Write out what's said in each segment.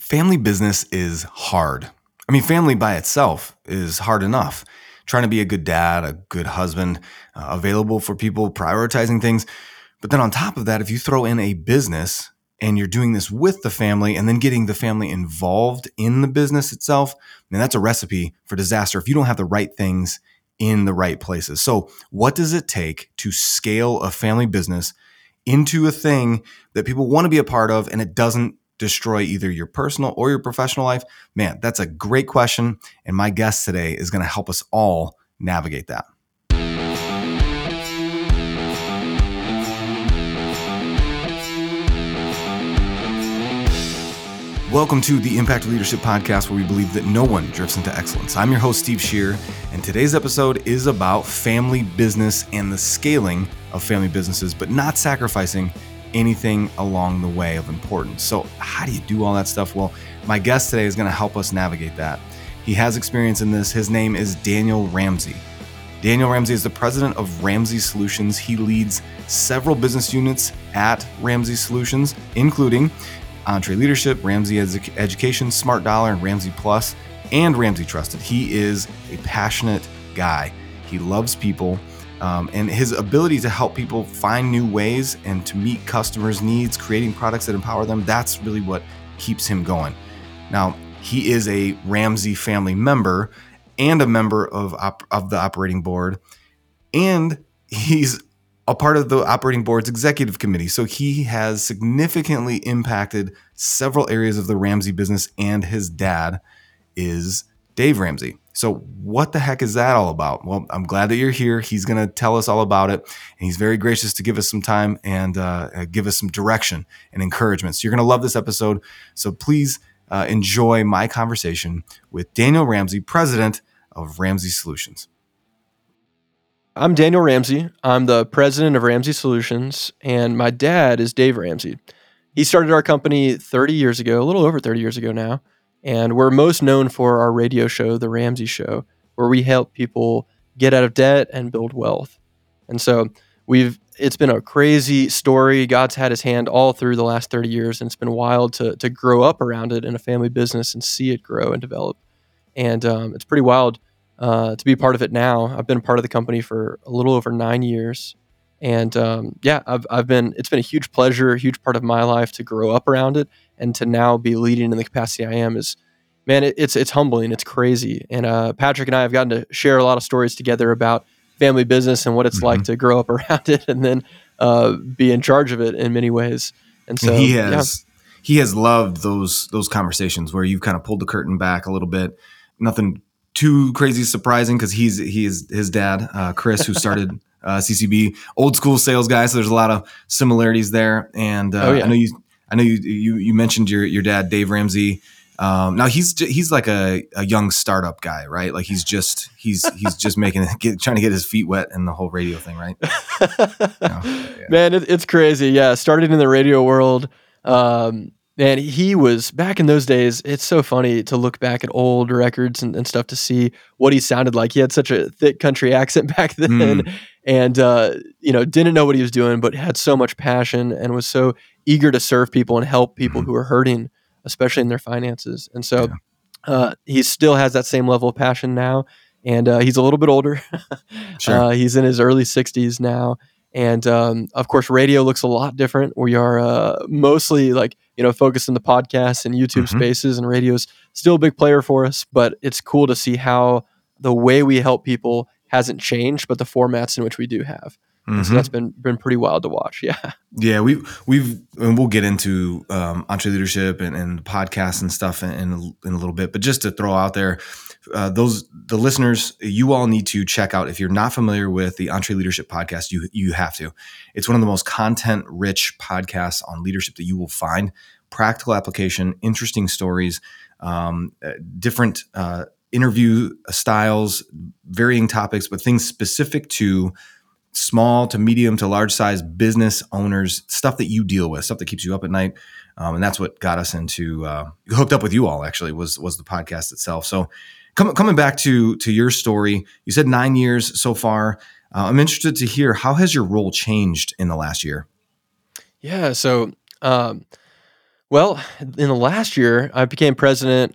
Family business is hard. I mean, family by itself is hard enough. Trying to be a good dad, a good husband, available for people, prioritizing things. But then on top of that, if you throw in a business and you're doing this with the family and then getting the family involved in the business itself, man, that's a recipe for disaster if you don't have the right things in the right places. So what does it take to scale a family business into a thing that people want to be a part of and it doesn't destroy either your personal or your professional life? Man, that's a great question. And my guest today is going to help us all navigate that. Welcome to the Impact Leadership Podcast, where we believe that no one drifts into excellence. I'm your host, Steve Shear, and today's episode is about family business and the scaling of family businesses, but not sacrificing anything along the way of importance. So how do you do all that stuff? Well, my guest today is going to help us navigate that. He has experience in this. His name is Daniel Ramsey. Daniel Ramsey is the president of Ramsey Solutions. He leads several business units at Ramsey Solutions, including EntreLeadership, Ramsey Education, Smart Dollar, and Ramsey Plus, and Ramsey Trusted. He is a passionate guy. He loves people, and his ability to help people find new ways and to meet customers' needs, creating products that empower them, that's really what keeps him going. Now, he is a Ramsey family member and a member of the operating board, and he's a part of the operating board's executive committee. So he has significantly impacted several areas of the Ramsey business, and his dad is Dave Ramsey. So what the heck is that all about? Well, I'm glad that you're here. He's going to tell us all about it. And he's very gracious to give us some time and give us some direction and encouragement. So you're going to love this episode. So please enjoy my conversation with Daniel Ramsey, president of Ramsey Solutions. I'm Daniel Ramsey. I'm the president of Ramsey Solutions, and my dad is Dave Ramsey. He started our company 30 years ago, a little over 30 years ago now, and we're most known for our radio show, The Ramsey Show, where we help people get out of debt and build wealth. And so it's been a crazy story. God's had his hand all through the last 30 years, and it's been wild to grow up around it in a family business and see it grow and develop. And it's pretty wild to be part of it now. I've been part of the company for a little over 9 years, and it's been a huge pleasure, a huge part of my life to grow up around it, and to now be leading in the capacity I am is, man, it's humbling, it's crazy. And Patrick and I have gotten to share a lot of stories together about family business and what it's like to grow up around it, and then be in charge of it in many ways. And so he has loved those conversations where you've kind of pulled the curtain back a little bit. Nothing too crazy surprising, because he is his dad, Chris, who started CCB, old school sales guy. So there's a lot of similarities there. And I know you mentioned your dad, Dave Ramsey. Now he's like a young startup guy, right? Like he's just trying to get his feet wet in the whole radio thing, right? Man, it's crazy. Yeah, started in the radio world. And he was, back in those days, it's so funny to look back at old records and stuff to see what he sounded like. He had such a thick country accent back then, and didn't know what he was doing, but had so much passion and was so eager to serve people and help people who were hurting, especially in their finances. And so he still has that same level of passion now, and he's a little bit older. Sure. He's in his early 60s now. And of course, radio looks a lot different. We are mostly focused in the podcast and YouTube spaces, and radio's still a big player for us. But it's cool to see how the way we help people hasn't changed, but the formats in which we do have. Mm-hmm. So that's been pretty wild to watch. Yeah, yeah. We'll get into EntreLeadership and podcasts and stuff in a little bit. But just to throw out there, the listeners, you all need to check out. If you're not familiar with the EntreLeadership podcast, you have to. It's one of the most content-rich podcasts on leadership that you will find. Practical application, interesting stories, different interview styles, varying topics, but things specific to small to medium to large size business owners, stuff that you deal with, stuff that keeps you up at night. And that's what got us into hooked up with you all, actually, was the podcast itself. So coming back to your story, you said 9 years so far. I'm interested to hear, how has your role changed in the last year? Yeah. So Well, in the last year, I became president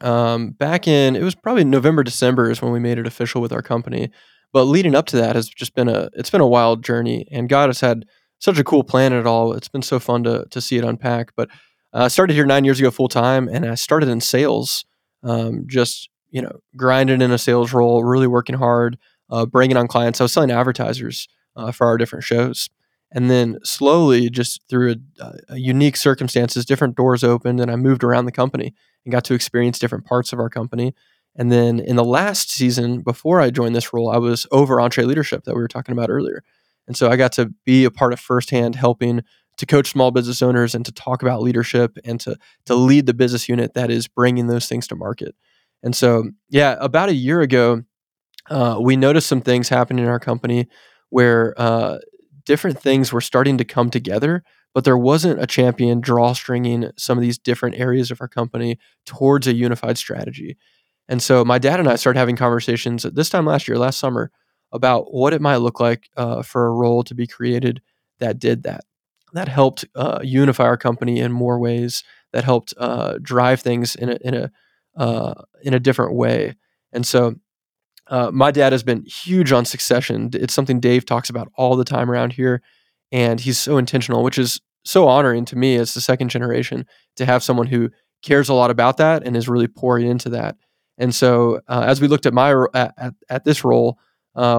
back in, it was probably November, December is when we made it official with our company. But leading up to that has just been it's been a wild journey, and God has had such a cool plan at all. It's been so fun to see it unpack. But I started here 9 years ago full time, and I started in sales, just grinding in a sales role, really working hard, bringing on clients. I was selling advertisers for our different shows. And then slowly, just through a unique circumstances, different doors opened, and I moved around the company and got to experience different parts of our company. And then in the last season, before I joined this role, I was over EntreLeadership that we were talking about earlier. And so I got to be a part of firsthand helping to coach small business owners and to talk about leadership and to lead the business unit that is bringing those things to market. And so, yeah, about a year ago, we noticed some things happening in our company where different things were starting to come together, but there wasn't a champion drawstringing some of these different areas of our company towards a unified strategy. And so my dad and I started having conversations at this time last year, last summer, about what it might look like for a role to be created that did that. That helped unify our company in more ways, that helped drive things in a different way. And so my dad has been huge on succession. It's something Dave talks about all the time around here, and he's so intentional, which is so honoring to me as the second generation to have someone who cares a lot about that and is really pouring into that. And so as we looked at at this role,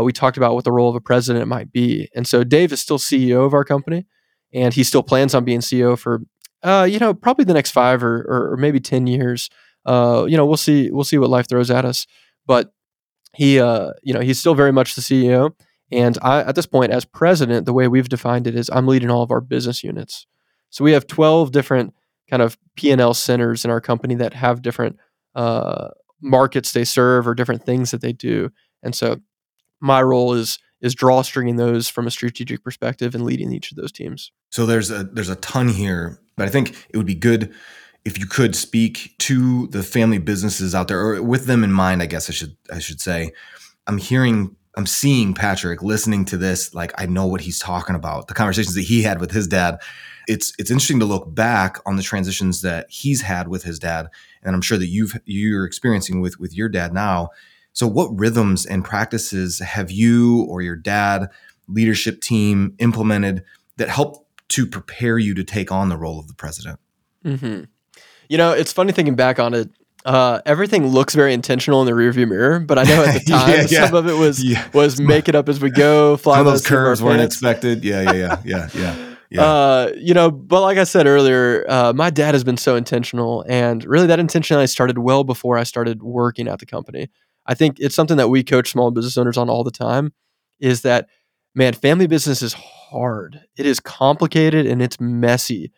we talked about what the role of a president might be. And so Dave is still CEO of our company, and he still plans on being CEO for probably the next 5 or maybe 10 years. We'll see what life throws at us, but he he's still very much the CEO. And I, at this point, as president, the way we've defined it is I'm leading all of our business units. So we have 12 different kind of P&L centers in our company that have different markets they serve or different things that they do. And so my role is drawstringing those from a strategic perspective and leading each of those teams. So there's a ton here, but I think it would be good if you could speak to the family businesses out there, or with them in mind, I guess I should say. I'm seeing Patrick listening to this, like I know what he's talking about, the conversations that he had with his dad. It's interesting to look back on the transitions that he's had with his dad, and I'm sure that you're experiencing with your dad now. So what rhythms and practices have you or your dad leadership team implemented that help to prepare you to take on the role of the president? Mm-hmm. It's funny thinking back on it. Everything looks very intentional in the rearview mirror, but I know at the time some of it was make it up as we go. Fly some of those curves weren't expected. Yeah. But like I said earlier, my dad has been so intentional, and really that intentionality started well before I started working at the company. I think it's something that we coach small business owners on all the time is that, man, family business is hard. It is complicated and it's messy.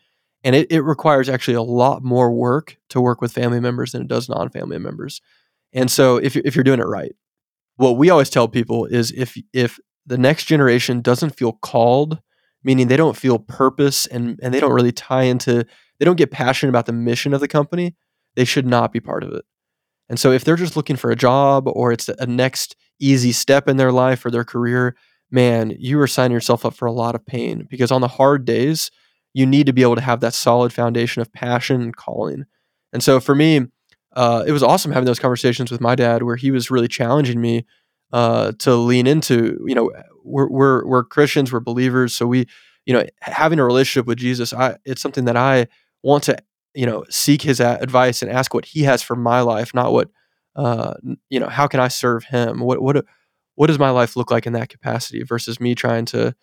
And it requires actually a lot more work to work with family members than it does non-family members. And so if you're doing it right, what we always tell people is if the next generation doesn't feel called, meaning they don't feel purpose and they don't really they don't get passionate about the mission of the company, they should not be part of it. And so if they're just looking for a job or it's a next easy step in their life or their career, man, you are signing yourself up for a lot of pain, because on the hard days, you need to be able to have that solid foundation of passion and calling. And so for me, it was awesome having those conversations with my dad where he was really challenging me to lean into, we're Christians, we're believers. So we, having a relationship with Jesus, it's something that I want to, seek his advice and ask what he has for my life, not what, how can I serve him? What does my life look like in that capacity versus me trying to,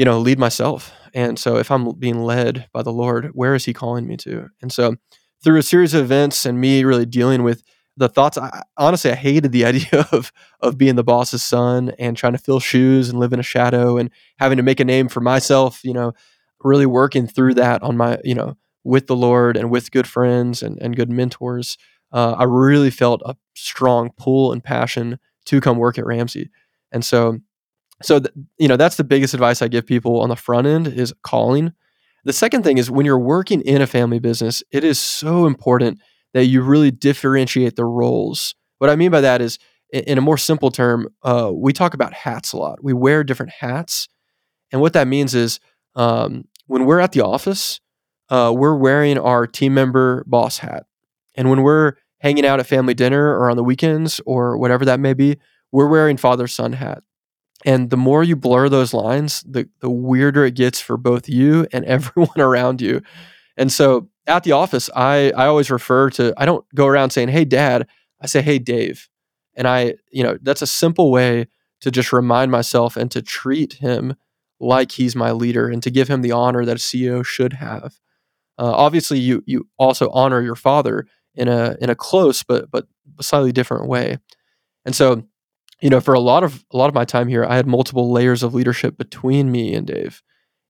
lead myself? And so if I'm being led by the Lord, where is he calling me to? And so through a series of events and me really dealing with the thoughts, I hated the idea of being the boss's son and trying to fill shoes and live in a shadow and having to make a name for myself, really working through that on my, with the Lord and with good friends and good mentors. I really felt a strong pull and passion to come work at Ramsey. And so that's the biggest advice I give people on the front end is calling. The second thing is when you're working in a family business, it is so important that you really differentiate the roles. What I mean by that is, in a more simple term, we talk about hats a lot. We wear different hats. And what that means is when we're at the office, we're wearing our team member boss hat. And when we're hanging out at family dinner or on the weekends or whatever that may be, we're wearing father-son hat. And the more you blur those lines, the weirder it gets for both you and everyone around you. And so at the office, I always refer to, I don't go around saying, hey, Dad. I say, hey, Dave. And that's a simple way to just remind myself and to treat him like he's my leader and to give him the honor that a CEO should have. Obviously, you also honor your father in a close but slightly different way. And so, for a lot of my time here, I had multiple layers of leadership between me and Dave,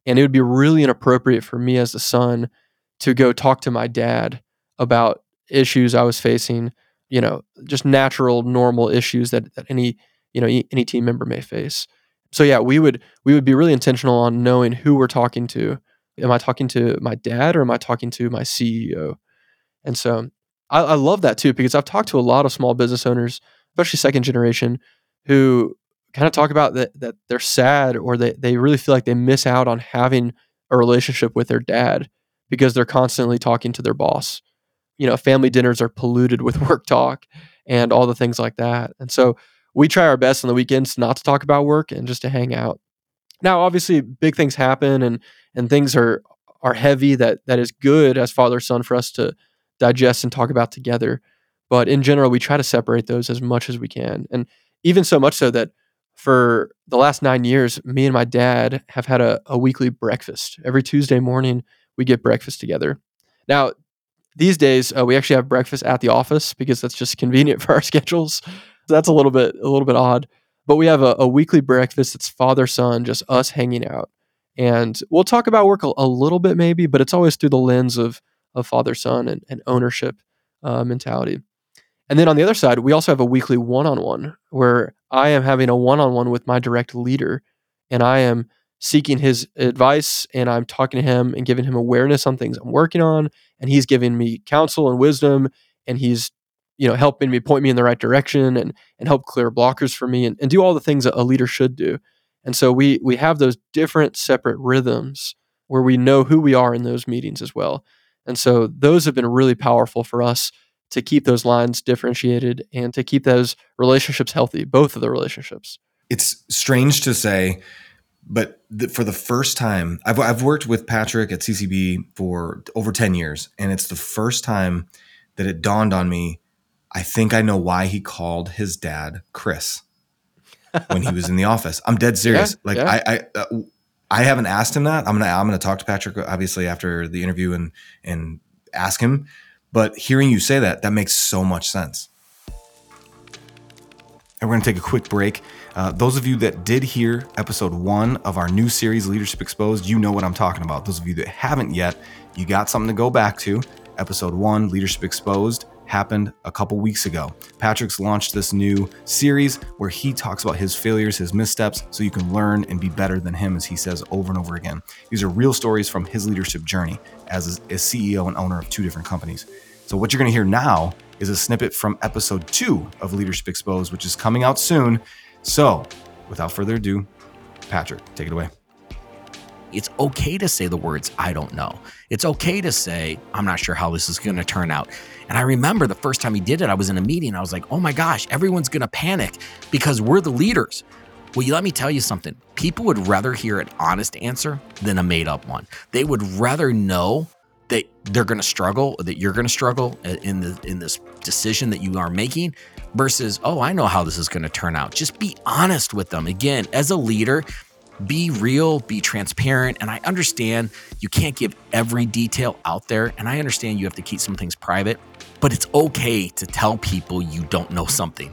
and it would be really inappropriate for me as the son to go talk to my dad about issues I was facing, just natural, normal issues that any team member may face. So yeah, we would be really intentional on knowing who we're talking to. Am I talking to my dad or am I talking to my CEO? And so I love that too, because I've talked to a lot of small business owners, especially second generation, who kind of talk about that they're sad or they really feel like they miss out on having a relationship with their dad because they're constantly talking to their boss. Family dinners are polluted with work talk and all the things like that. And so we try our best on the weekends not to talk about work and just to hang out. Now, obviously, big things happen and things are heavy that is good as father-son for us to digest and talk about together. But in general, we try to separate those as much as we can. And even so much so that for the last 9 years, me and my dad have had a weekly breakfast. Every Tuesday morning, we get breakfast together. Now, these days, we actually have breakfast at the office because that's just convenient for our schedules. So that's a little bit odd. But we have a weekly breakfast that's father-son, just us hanging out. And we'll talk about work a little bit maybe, but it's always through the lens of father-son and ownership mentality. And then on the other side, we also have a weekly one-on-one where I am having a one-on-one with my direct leader and I am seeking his advice and I'm talking to him and giving him awareness on things I'm working on. And he's giving me counsel and wisdom and he's helping me point me in the right direction and help clear blockers for me and do all the things a leader should do. And so we have those different separate rhythms where we know who we are in those meetings as well. And so those have been really powerful for us to keep those lines differentiated and to keep those relationships healthy, both of the relationships. It's strange to say, but for the first time, I've worked with Patrick at CCB for over 10 years, and it's the first time that it dawned on me, I think I know why he called his dad Chris when he was in the office. I'm dead serious. I haven't asked him that. I'm gonna talk to Patrick obviously after the interview and ask him. But hearing you say that makes so much sense. And we're gonna take a quick break. Those of you that did hear episode 1 of our new series, Leadership Exposed, you know what I'm talking about. Those of you that haven't yet, you got something to go back to. Episode 1, Leadership Exposed, happened a couple weeks ago. Patrick's launched this new series where he talks about his failures, his missteps, so you can learn and be better than him, as he says over and over again. These are real stories from his leadership journey as a CEO and owner of 2 different companies. So what you're gonna hear now is a snippet from episode 2 of Leadership Exposed, which is coming out soon. So without further ado, Patrick, take it away. It's okay to say the words, I don't know. It's okay to say, I'm not sure how this is going to turn out. And I remember the first time he did it, I was in a meeting. I was like, oh my gosh, everyone's going to panic because we're the leaders. Well, let me tell you something. People would rather hear an honest answer than a made up one. They would rather know that they're going to struggle, that you're going to struggle in this decision that you are making versus, oh, I know how this is going to turn out. Just be honest with them. Again, as a leader, be real, be transparent. And I understand you can't give every detail out there. And I understand you have to keep some things private, but it's okay to tell people you don't know something.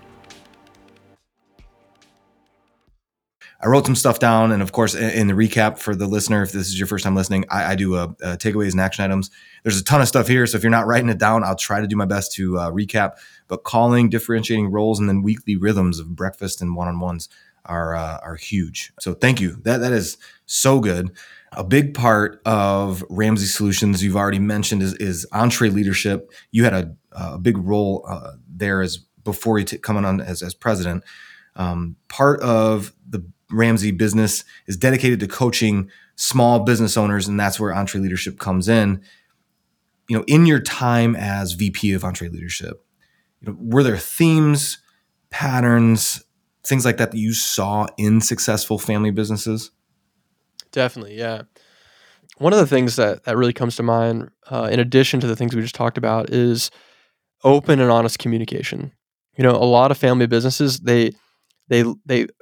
I wrote some stuff down. And of course, in the recap for the listener, if this is your first time listening, I do a takeaways and action items. There's a ton of stuff here. So if you're not writing it down, I'll try to do my best to recap. But calling, differentiating roles, and then weekly rhythms of breakfast and one-on-ones are huge. So thank you. That is so good. A big part of Ramsey Solutions you've already mentioned is EntreLeadership. You had a big role there as before you coming on as president. Part of the Ramsey business is dedicated to coaching small business owners, and that's where EntreLeadership comes in. You know, in your time as VP of EntreLeadership, you know, were there themes, patterns, things like that that you saw in successful family businesses? Definitely, yeah. One of the things that really comes to mind, in addition to the things we just talked about, is open and honest communication. You know, a lot of family businesses, they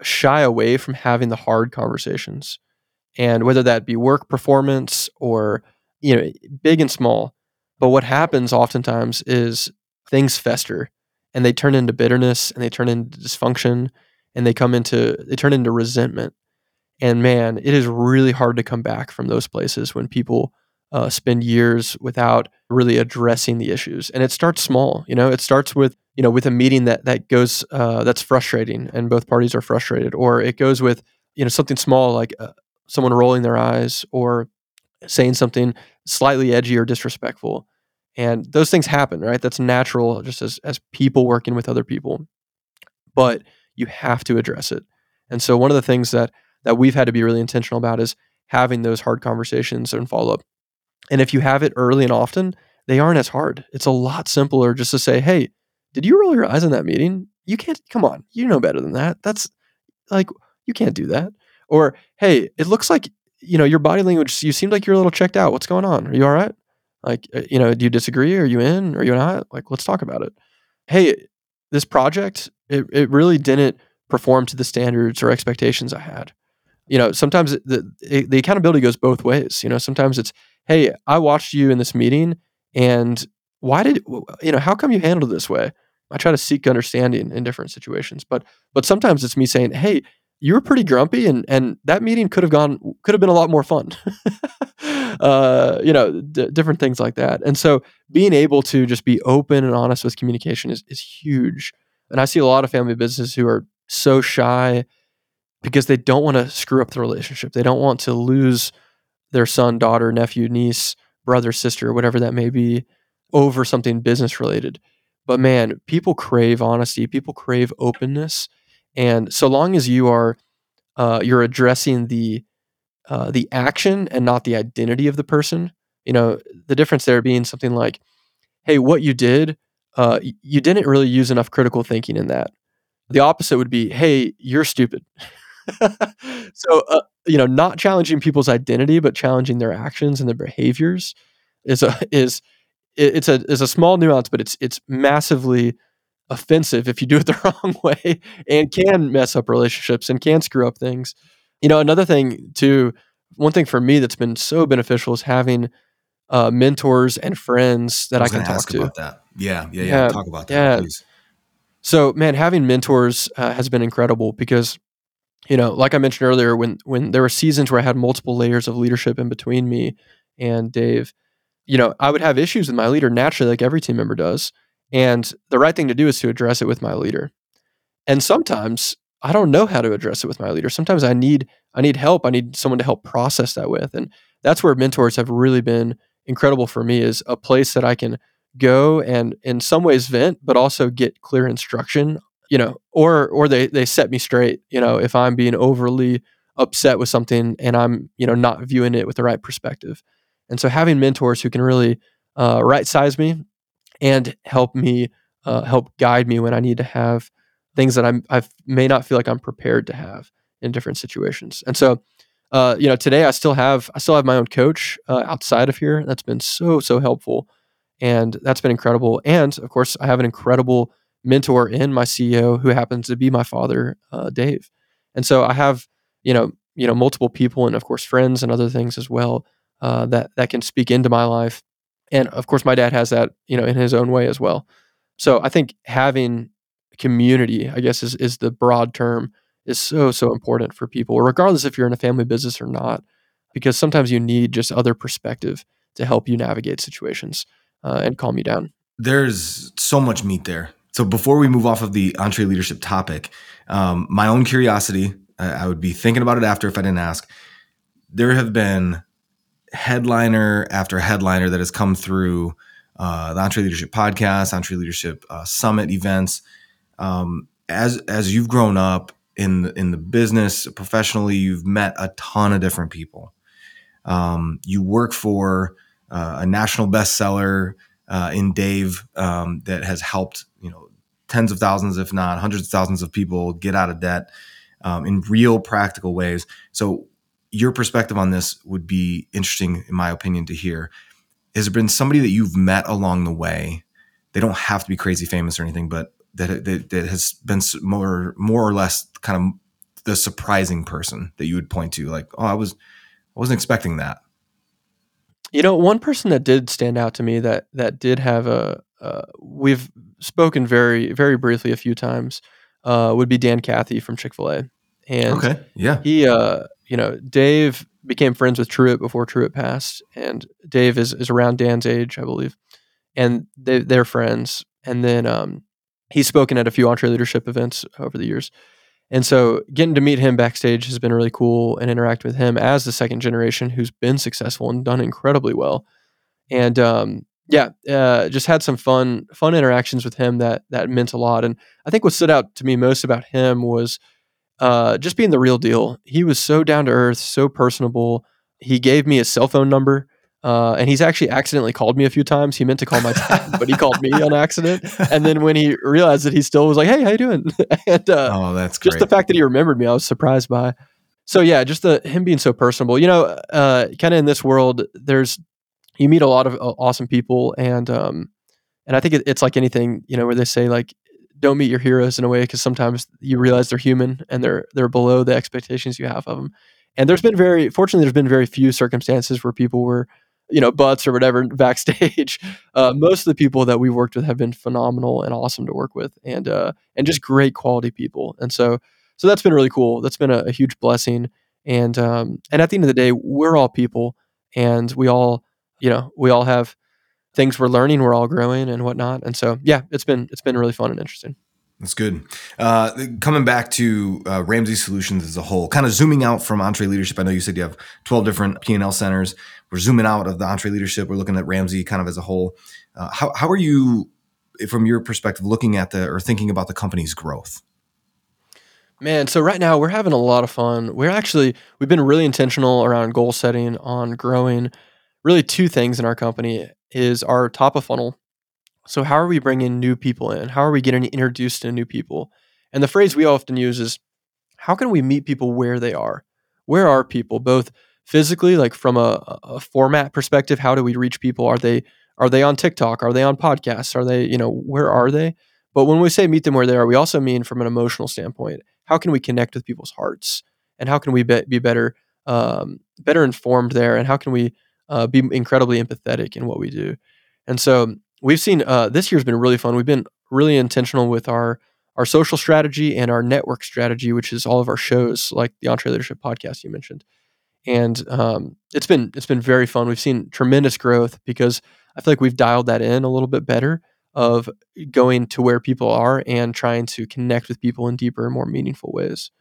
shy away from having the hard conversations, and whether that be work performance or, you know, big and small. But what happens oftentimes is things fester, and they turn into bitterness, and they turn into dysfunction, and they turn into resentment. And man, it is really hard to come back from those places when people spend years without really addressing the issues. And it starts small. You know, it starts with, you know, with a meeting that goes that's frustrating, and both parties are frustrated, or it goes with, you know, something small like someone rolling their eyes or saying something slightly edgy or disrespectful. And those things happen, right? That's natural, just as people working with other people. But you have to address it. And so one of the things that we've had to be really intentional about is having those hard conversations and follow up. And if you have it early and often, they aren't as hard. It's a lot simpler just to say, hey, did you roll your eyes in that meeting? You can't, come on, you know better than that. That's like, you can't do that. Or, hey, it looks like, you know, your body language, you seem like you're a little checked out. What's going on? Are you all right? Like, you know, do you disagree? Are you in? Are you not? Like, let's talk about it. Hey, this project, it really didn't perform to the standards or expectations I had. You know, sometimes the accountability goes both ways. You know, sometimes it's, hey, I watched you in this meeting, and how come you handled it this way? I try to seek understanding in different situations, but sometimes it's me saying, hey, you were pretty grumpy, and that meeting could have been a lot more fun. Different things like that. And so being able to just be open and honest with communication is huge. And I see a lot of family businesses who are so shy because they don't want to screw up the relationship. They don't want to lose their son, daughter, nephew, niece, brother, sister, whatever that may be, over something business related. But man, people crave honesty. People crave openness. And so long as you are you're addressing the action and not the identity of the person, you know, the difference there being something like, hey, what you did, you didn't really use enough critical thinking in that. The opposite would be, hey, you're stupid. So you know, not challenging people's identity, but challenging their actions and their behaviors is a small nuance, but it's massively offensive if you do it the wrong way, and can mess up relationships and can screw up things. You know, another thing too, one thing for me that's been so beneficial is having mentors and friends that I can talk to. About that. Yeah. Talk about that, please. So, man, having mentors has been incredible because, you know, like I mentioned earlier, when there were seasons where I had multiple layers of leadership in between me and Dave, you know, I would have issues with my leader naturally, like every team member does. And the right thing to do is to address it with my leader. And sometimes I don't know how to address it with my leader. Sometimes I need help. I need someone to help process that with. And that's where mentors have really been incredible for me, is a place that I can go and in some ways vent, but also get clear instruction, you know, or they set me straight, you know, if I'm being overly upset with something and I'm, you know, not viewing it with the right perspective. And so having mentors who can really right-size me and help me, help guide me when I need to have things that I may not feel like I'm prepared to have in different situations. And so, you know, today I still have my own coach outside of here. That's been so helpful, and that's been incredible. And of course, I have an incredible mentor in my CEO, who happens to be my father, Dave. And so I have, you know, multiple people, and of course, friends and other things as well that can speak into my life. And of course, my dad has that, you know, in his own way as well. So I think having community, I guess, is the broad term, is so important for people, regardless if you're in a family business or not, because sometimes you need just other perspective to help you navigate situations and calm you down. There's so much meat there. So before we move off of the EntreLeadership topic, my own curiosity, I would be thinking about it after if I didn't ask. There have been headliner after headliner that has come through the EntreLeadership podcast, EntreLeadership Summit events. As you've grown up in the business, professionally, you've met a ton of different people. You work for a national bestseller in Dave that has helped, tens of thousands, if not hundreds of thousands of people get out of debt in real practical ways. So your perspective on this would be interesting, in my opinion, to hear. Has there been somebody that you've met along the way? They don't have to be crazy famous or anything, but that has been more or less kind of the surprising person that you would point to, like, oh, I wasn't expecting that. One person that did stand out to me that did have we've spoken very, very briefly a few times, would be Dan Cathy from Chick-fil-A. And okay, yeah, he, Dave became friends with Truett before Truett passed, and Dave is around Dan's age, I believe. And they're friends. And then, he's spoken at a few EntreLeadership events over the years. And so getting to meet him backstage has been really cool, and interact with him as the second generation who's been successful and done incredibly well. And, just had some fun interactions with him that meant a lot. And I think what stood out to me most about him was just being the real deal. He was so down to earth, so personable. He gave me his cell phone number. And he's actually accidentally called me a few times. He meant to call my dad, but he called me on accident. And then when he realized that, he still was like, "Hey, how you doing?" And that's great. Just the fact that he remembered me, I was surprised by. So yeah, just him being so personable. Kind of in this world, you meet a lot of awesome people, and I think it's like anything, where they say, like, don't meet your heroes in a way, because sometimes you realize they're human and they're below the expectations you have of them. And fortunately, there's been very few circumstances where people were, butts or whatever backstage. Most of the people that we've worked with have been phenomenal and awesome to work with, and just great quality people. And so that's been really cool. That's been a huge blessing. And at the end of the day, we're all people, and we all have things we're learning, we're all growing and whatnot. And so, yeah, it's been really fun and interesting. That's good. Coming back to Ramsey Solutions as a whole, kind of zooming out from EntreLeadership. I know you said you have 12 different P&L centers. We're zooming out of the EntreLeadership. We're looking at Ramsey kind of as a whole. How are you, from your perspective, looking at or thinking about the company's growth? Man, so right now we're having a lot of fun. We've been really intentional around goal setting on growing. Really, two things in our company is our top of funnel. So how are we bringing new people in? How are we getting introduced to new people? And the phrase we often use is, how can we meet people where they are? Where are people, both physically, like from a format perspective? How do we reach people? Are they on TikTok? Are they on podcasts? Are they, where are they? But when we say meet them where they are, we also mean from an emotional standpoint, how can we connect with people's hearts? And how can we be better informed there? And how can we be incredibly empathetic in what we do? And so we've seen, this year's been really fun. We've been really intentional with our social strategy and our network strategy, which is all of our shows, like the EntreLeadership podcast you mentioned. And it's been very fun. We've seen tremendous growth because I feel like we've dialed that in a little bit better, of going to where people are and trying to connect with people in deeper and more meaningful ways.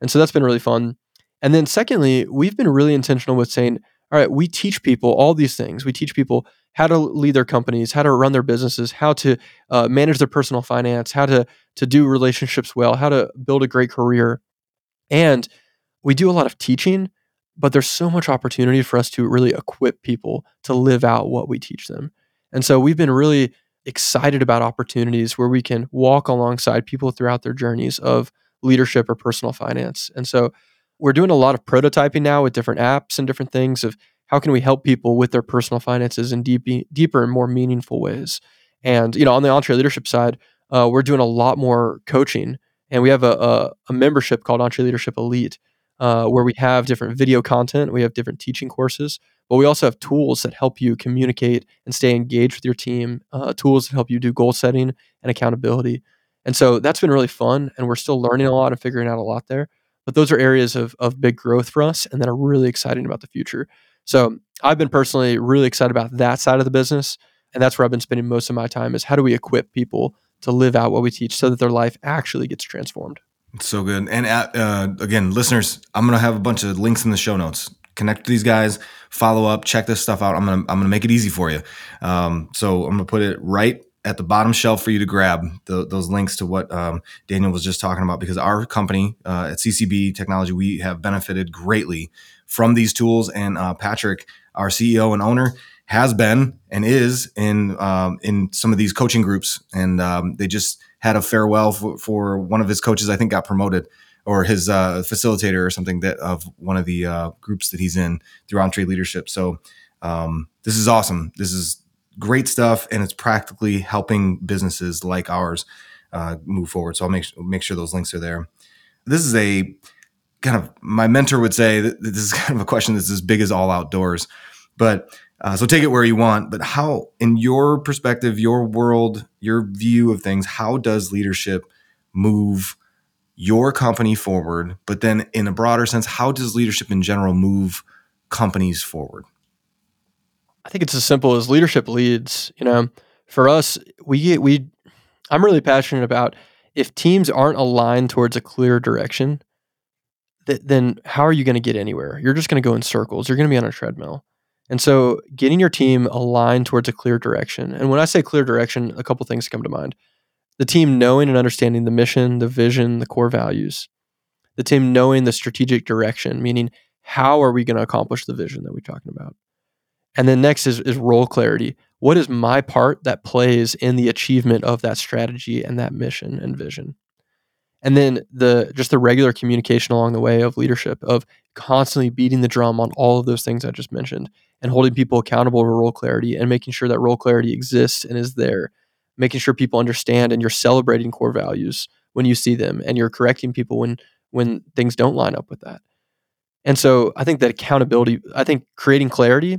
And so that's been really fun. And then secondly, we've been really intentional with saying, all right, we teach people all these things. We teach people how to lead their companies, how to run their businesses, how to manage their personal finance, how to do relationships well, how to build a great career. And we do a lot of teaching, but there's so much opportunity for us to really equip people to live out what we teach them. And so we've been really excited about opportunities where we can walk alongside people throughout their journeys of leadership or personal finance. And so we're doing a lot of prototyping now with different apps and different things of how can we help people with their personal finances in deeper and more meaningful ways. And on the EntreLeadership side, we're doing a lot more coaching, and we have a membership called EntreLeadership Elite, where we have different video content, we have different teaching courses, but we also have tools that help you communicate and stay engaged with your team, tools that help you do goal setting and accountability. And so that's been really fun, and we're still learning a lot and figuring out a lot there. But those are areas of big growth for us and that are really exciting about the future. So I've been personally really excited about that side of the business. And that's where I've been spending most of my time, is how do we equip people to live out what we teach so that their life actually gets transformed. It's so good. And again, listeners, I'm going to have a bunch of links in the show notes. Connect to these guys, follow up, check this stuff out. I'm going to make it easy for you. So I'm going to put it right at the bottom shelf for you to grab those links to what Daniel was just talking about, because our company at CCB Technology, we have benefited greatly from these tools. And Patrick, our CEO and owner, has been and is in some of these coaching groups. And they just had a farewell for one of his coaches, I think got promoted, or his facilitator or something, that of one of the groups that he's in through EntreLeadership. So this is awesome. This is great stuff, and it's practically helping businesses like ours move forward. So I'll make sure those links are there. This is a kind of, my mentor would say that this is kind of a question that's as big as all outdoors, but so take it where you want. But how, in your perspective, your world, your view of things, how does leadership move your company forward? But then in a broader sense, how does leadership in general move companies forward? I think it's as simple as leadership leads. You know, for us, I'm really passionate about, if teams aren't aligned towards a clear direction, then how are you going to get anywhere? You're just going to go in circles. You're going to be on a treadmill. And so getting your team aligned towards a clear direction. And when I say clear direction, a couple things come to mind. The team knowing and understanding the mission, the vision, the core values. The team knowing the strategic direction, meaning how are we going to accomplish the vision that we're talking about? And then next is role clarity. What is my part that plays in the achievement of that strategy and that mission and vision? And then the regular communication along the way of leadership, of constantly beating the drum on all of those things I just mentioned, and holding people accountable to role clarity, and making sure that role clarity exists and is there, making sure people understand, and you're celebrating core values when you see them, and you're correcting people when things don't line up with that. And so I think that accountability, I think creating clarity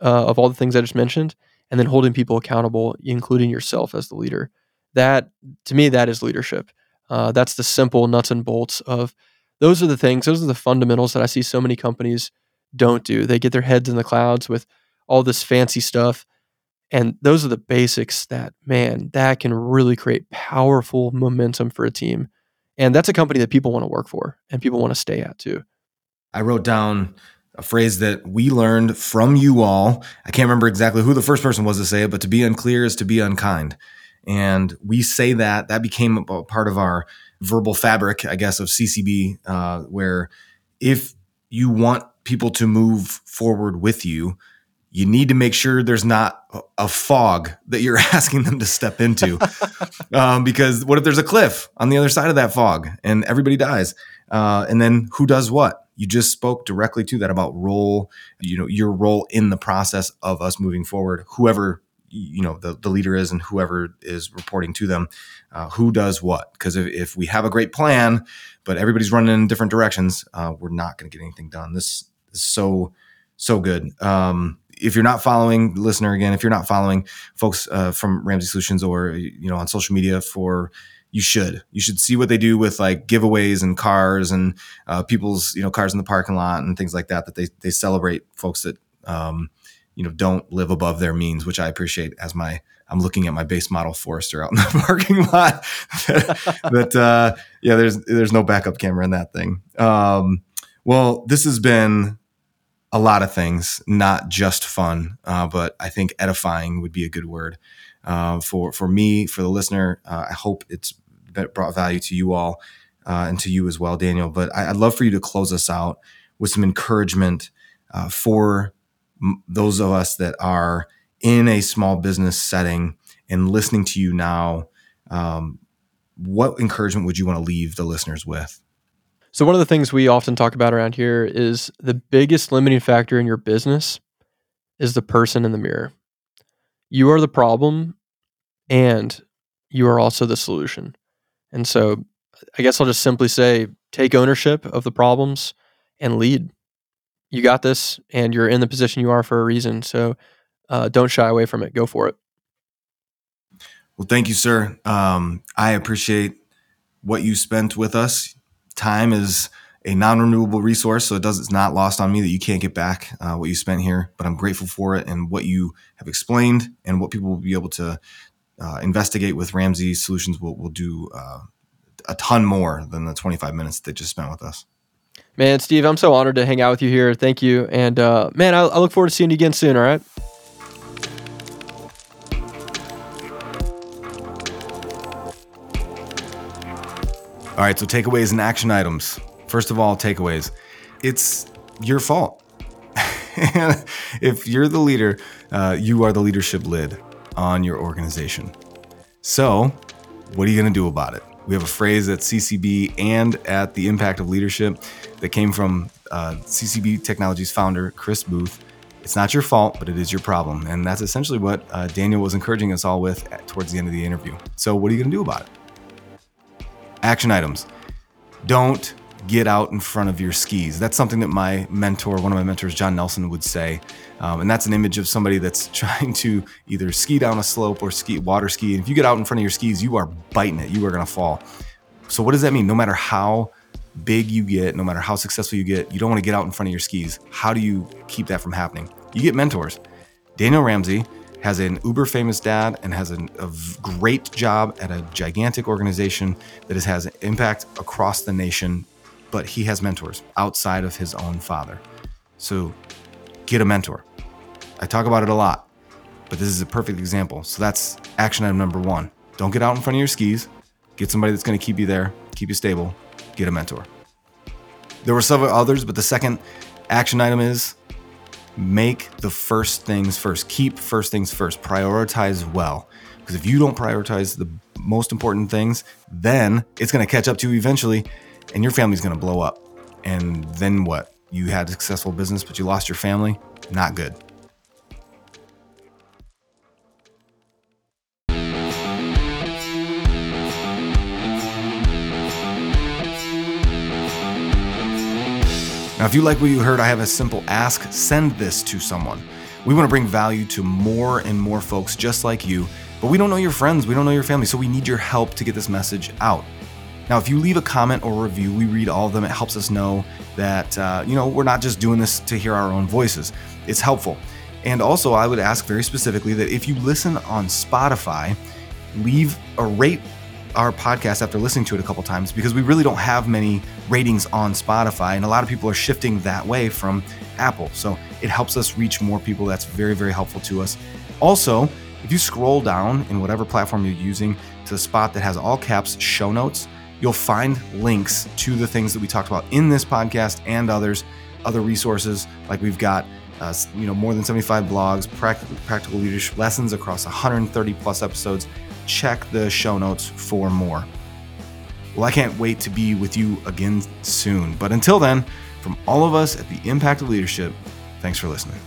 of all the things I just mentioned, and then holding people accountable, including yourself as the leader. That, to me, that is leadership. That's the simple nuts and bolts of, those are the things, those are the fundamentals that I see so many companies don't do. They get their heads in the clouds with all this fancy stuff. And those are the basics that, man, that can really create powerful momentum for a team. And that's a company that people want to work for and people want to stay at too. I wrote down a phrase that we learned from you all. I can't remember exactly who the first person was to say it, but to be unclear is to be unkind. And we say that became a part of our verbal fabric, I guess, of CCB, where if you want people to move forward with you, you need to make sure there's not a fog that you're asking them to step into, because what if there's a cliff on the other side of that fog and everybody dies? And then who does what? You just spoke directly to that about role, your role in the process of us moving forward, whoever, the leader is and whoever is reporting to them, who does what? Because if we have a great plan, but everybody's running in different directions, we're not going to get anything done. This is so good. If you're not following, listener, again, if you're not following folks from Ramsey Solutions or, on social media, you should see what they do with like giveaways and cars and people's, cars in the parking lot and things like that, that they celebrate folks that, don't live above their means, which I appreciate as I'm looking at my base model Forester out in the parking lot. But there's no backup camera in that thing. Well, this has been a lot of things, not just fun, but I think edifying would be a good word for me, for the listener. I hope it's brought value to you all and to you as well, Daniel. But I'd love for you to close us out with some encouragement for those of us that are in a small business setting and listening to you now. What encouragement would you want to leave the listeners with? So one of the things we often talk about around here is the biggest limiting factor in your business is the person in the mirror. You are the problem and you are also the solution. And so I guess I'll just simply say, take ownership of the problems and lead. You got this, and you're in the position you are for a reason. So don't shy away from it. Go for it. Well, thank you, sir. I appreciate what you spent with us. Time is a non-renewable resource, so it's not lost on me that you can't get back what you spent here, but I'm grateful for it and what you have explained and what people will be able to investigate with Ramsey Solutions will do a ton more than the 25 minutes they just spent with us. Man, Steve, I'm so honored to hang out with you here. Thank you. And man, I look forward to seeing you again soon, all right? All right, so takeaways and action items. First of all, takeaways. It's your fault. If you're the leader, you are the leadership lid on your organization. So what are you going to do about it? We have a phrase at CCB and at the Impact of Leadership that came from CCB Technology's founder, Chris Booth. It's not your fault, but it is your problem. And that's essentially what Daniel was encouraging us all with towards the end of the interview. So what are you going to do about it? Action items. Don't get out in front of your skis. That's something that my mentor, one of my mentors, John Nelson, would say. And that's an image of somebody that's trying to either ski down a slope or water ski. And if you get out in front of your skis, you are biting it. You are going to fall. So what does that mean? No matter how big you get, no matter how successful you get, you don't want to get out in front of your skis. How do you keep that from happening? You get mentors. Daniel Ramsey has an uber famous dad and has a great job at a gigantic organization that has an impact across the nation, but he has mentors outside of his own father. So get a mentor. I talk about it a lot, but this is a perfect example. So that's action item number one. Don't get out in front of your skis. Get somebody that's going to keep you there, keep you stable, get a mentor. There were several others, but the second action item is make the first things first. Keep first things first. Prioritize well. Because if you don't prioritize the most important things, then it's going to catch up to you eventually. And your family's going to blow up. And then what? You had a successful business, but you lost your family? Not good. Now, if you like what you heard, I have a simple ask. Send this to someone. We want to bring value to more and more folks just like you, but we don't know your friends. We don't know your family. So we need your help to get this message out. Now, if you leave a comment or review, we read all of them. It helps us know that, we're not just doing this to hear our own voices. It's helpful. And also, I would ask very specifically that if you listen on Spotify, leave a rate our podcast after listening to it a couple times, because we really don't have many ratings on Spotify. And a lot of people are shifting that way from Apple. So it helps us reach more people. That's very, very helpful to us. Also, if you scroll down in whatever platform you're using to the spot that has all caps show notes, you'll find links to the things that we talked about in this podcast and others, other resources. Like we've got, more than 75 blogs, practical leadership lessons across 130 plus episodes. Check the show notes for more. Well, I can't wait to be with you again soon. But until then, from all of us at the Impact of Leadership, thanks for listening.